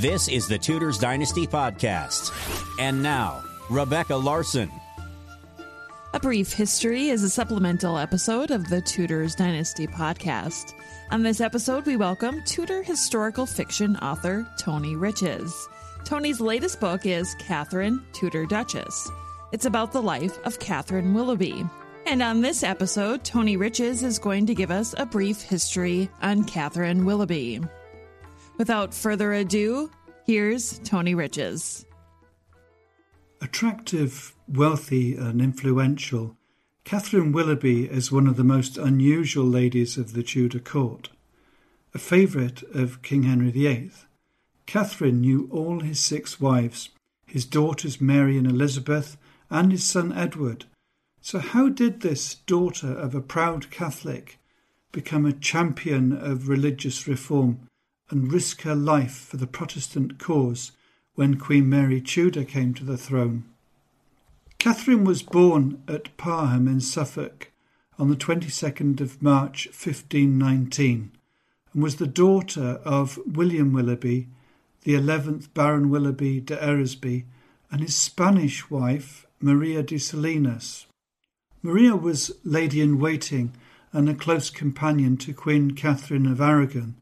This is the Tudors Dynasty Podcast. And now, Rebecca Larson. A Brief History is a supplemental episode of the Tudors Dynasty Podcast. On this episode, we welcome Tudor historical fiction author Tony Riches. Tony's latest book is Catherine, Tudor Duchess. It's about the life of Catherine Willoughby. And on this episode, Tony Riches is going to give us a brief history on Catherine Willoughby. Without further ado, here's Tony Riches. Attractive, wealthy, and influential, Catherine Willoughby is one of the most unusual ladies of the Tudor court. A favourite of King Henry VIII, Catherine knew all his 6 wives, his daughters Mary and Elizabeth, and his son Edward. So how did this daughter of a proud Catholic become a champion of religious reform and risk her life for the Protestant cause when Queen Mary Tudor came to the throne? Catherine was born at Parham in Suffolk on the 22nd of March 1519 and was the daughter of William Willoughby, the 11th Baron Willoughby de Eresby, and his Spanish wife Maria de Salinas. Maria was lady-in-waiting and a close companion to Queen Catherine of Aragon,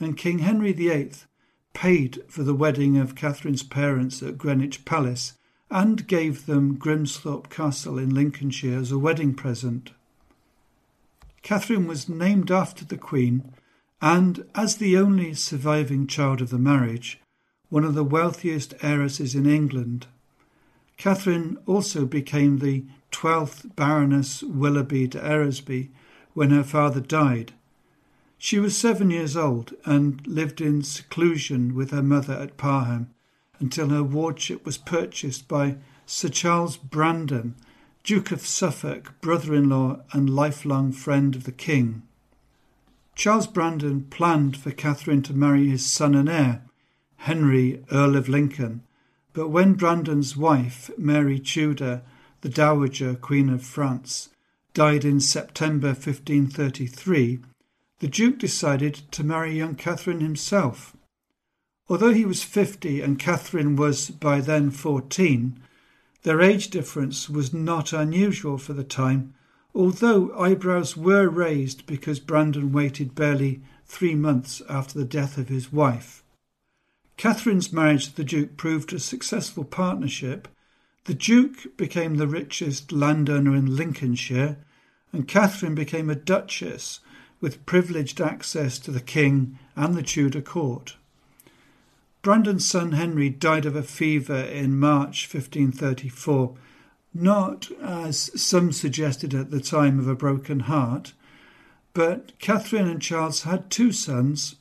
and King Henry VIII paid for the wedding of Catherine's parents at Greenwich Palace and gave them Grimsthorpe Castle in Lincolnshire as a wedding present. Catherine was named after the Queen and, as the only surviving child of the marriage, one of the wealthiest heiresses in England. Catherine also became the 12th Baroness Willoughby de Eresby when her father died. She was 7 years old and lived in seclusion with her mother at Parham until her wardship was purchased by Sir Charles Brandon, Duke of Suffolk, brother-in-law and lifelong friend of the King. Charles Brandon planned for Catherine to marry his son and heir, Henry, Earl of Lincoln, but when Brandon's wife, Mary Tudor, the Dowager Queen of France, died in September 1533, the Duke decided to marry young Catherine himself. Although he was 50 and Catherine was by then 14, their age difference was not unusual for the time, although eyebrows were raised because Brandon waited barely 3 months after the death of his wife. Catherine's marriage to the Duke proved a successful partnership. The Duke became the richest landowner in Lincolnshire, and Catherine became a duchess with privileged access to the King and the Tudor court. Brandon's son Henry died of a fever in March 1534, not, as some suggested at the time, of a broken heart, but Catherine and Charles had 2 sons.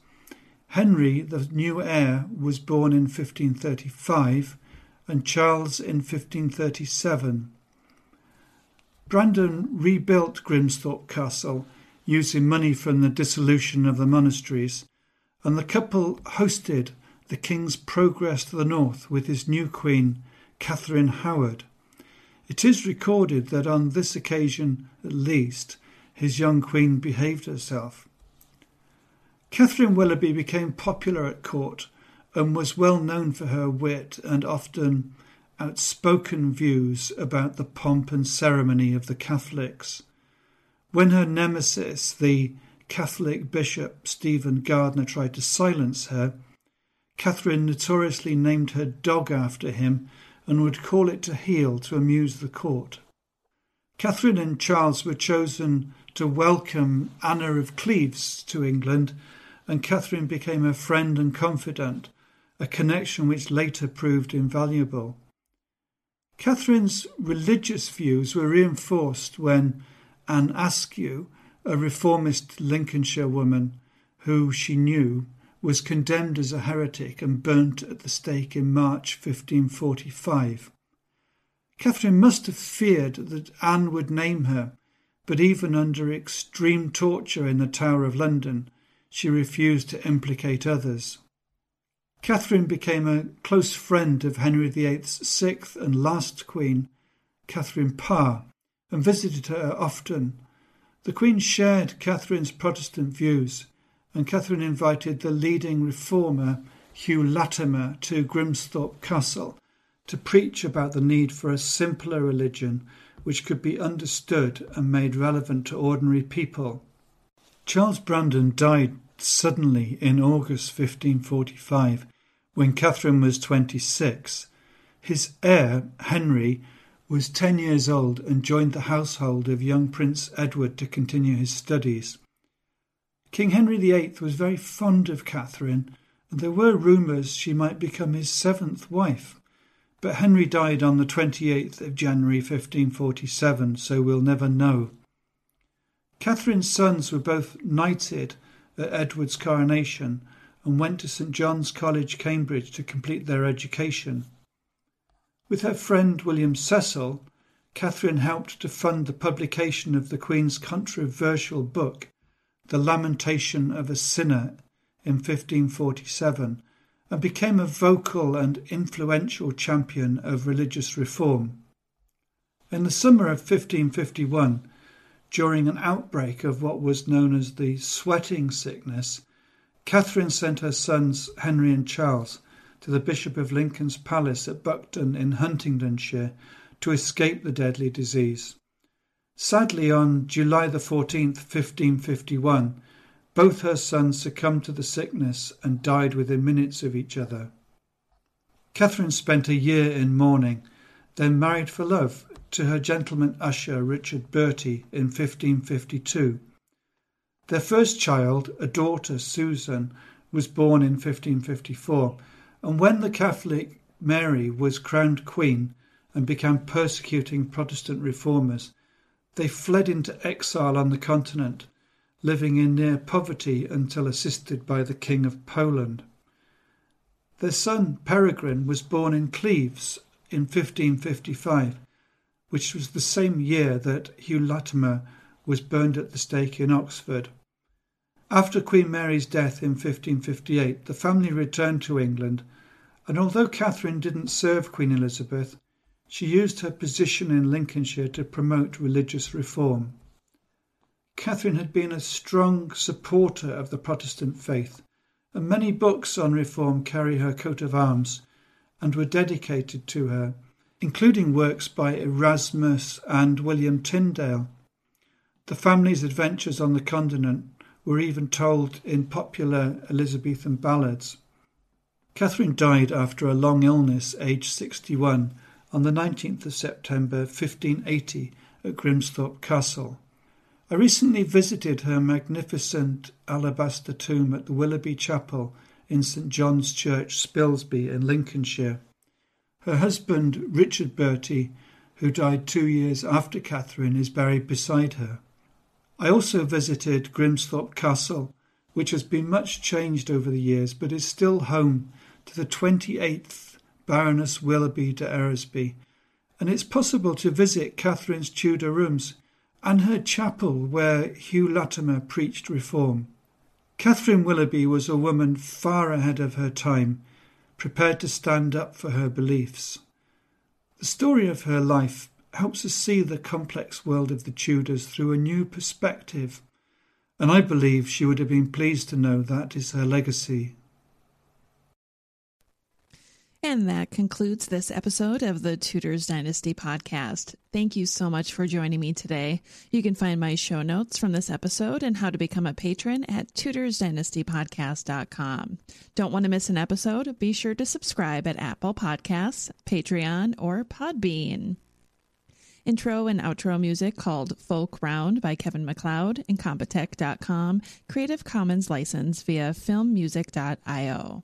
Henry, the new heir, was born in 1535 and Charles in 1537. Brandon rebuilt Grimsthorpe Castle using money from the dissolution of the monasteries, and the couple hosted the King's progress to the north with his new queen, Catherine Howard. It is recorded that on this occasion, at least, his young queen behaved herself. Catherine Willoughby became popular at court and was well known for her wit and often outspoken views about the pomp and ceremony of the Catholics. When her nemesis, the Catholic bishop Stephen Gardiner, tried to silence her, Catherine notoriously named her dog after him and would call it to heel to amuse the court. Catherine and Charles were chosen to welcome Anna of Cleves to England, and Catherine became her friend and confidant, a connection which later proved invaluable. Catherine's religious views were reinforced when Anne Askew, a reformist Lincolnshire woman who she knew, was condemned as a heretic and burnt at the stake in March 1545. Catherine must have feared that Anne would name her, but even under extreme torture in the Tower of London, she refused to implicate others. Catherine became a close friend of Henry VIII's 6th and last queen, Catherine Parr, and visited her often. The Queen shared Catherine's Protestant views, and Catherine invited the leading reformer, Hugh Latimer to Grimsthorpe Castle to preach about the need for a simpler religion which could be understood and made relevant to ordinary people. Charles Brandon died suddenly in August 1545 when Catherine was 26. His heir, Henry, was 10 years old and joined the household of young Prince Edward to continue his studies. King Henry VIII was very fond of Catherine, and there were rumours she might become his seventh wife, but Henry died on the 28th of January 1547, so we'll never know. Catherine's sons were both knighted at Edward's coronation and went to St John's College, Cambridge, to complete their education. With her friend William Cecil, Catherine helped to fund the publication of the Queen's controversial book, The Lamentation of a Sinner, in 1547, and became a vocal and influential champion of religious reform. In the summer of 1551, during an outbreak of what was known as the sweating sickness, Catherine sent her sons Henry and Charles to the Bishop of Lincoln's palace at Buckton in Huntingdonshire to escape the deadly disease. Sadly, on July the 14th, 1551, both her sons succumbed to the sickness and died within minutes of each other. Catherine spent a year in mourning, then married for love to her gentleman usher Richard Bertie in 1552. Their first child, a daughter, Susan, was born in 1554, and when the Catholic Mary was crowned queen and began persecuting Protestant reformers, they fled into exile on the continent, living in near poverty until assisted by the King of Poland. Their son, Peregrine, was born in Cleves in 1555, which was the same year that Hugh Latimer was burned at the stake in Oxford. After Queen Mary's death in 1558, the family returned to England, and although Catherine didn't serve Queen Elizabeth, she used her position in Lincolnshire to promote religious reform. Catherine had been a strong supporter of the Protestant faith, and many books on reform carry her coat of arms and were dedicated to her, including works by Erasmus and William Tyndale. The family's adventures on the continent were even told in popular Elizabethan ballads. Catherine died after a long illness, aged 61, on the 19th of September 1580 at Grimsthorpe Castle. I recently visited her magnificent alabaster tomb at the Willoughby Chapel in St John's Church, Spilsby in Lincolnshire. Her husband, Richard Bertie, who died 2 years after Catherine, is buried beside her. I also visited Grimsthorpe Castle, which has been much changed over the years but is still home to the 28th Baroness Willoughby de Eresby, and it's possible to visit Catherine's Tudor rooms and her chapel where Hugh Latimer preached reform. Catherine Willoughby was a woman far ahead of her time, prepared to stand up for her beliefs. The story of her life helps us see the complex world of the Tudors through a new perspective, and I believe she would have been pleased to know that is her legacy. And that concludes this episode of the Tudors Dynasty podcast. Thank you so much for joining me today. You can find my show notes from this episode and how to become a patron at TudorsDynastyPodcast.com. Don't want to miss an episode? Be sure to subscribe at Apple Podcasts, Patreon, or Podbean. Intro and outro music called Folk Round by Kevin MacLeod and Combatech.com. Creative Commons license via filmmusic.io.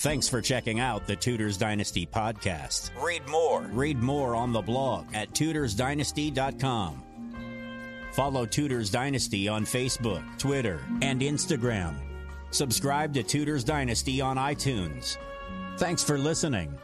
Thanks for checking out the Tudors Dynasty podcast. Read more on the blog at TudorsDynasty.com. Follow Tudors Dynasty on Facebook, Twitter, and Instagram. Subscribe to Tudors Dynasty on iTunes. Thanks for listening.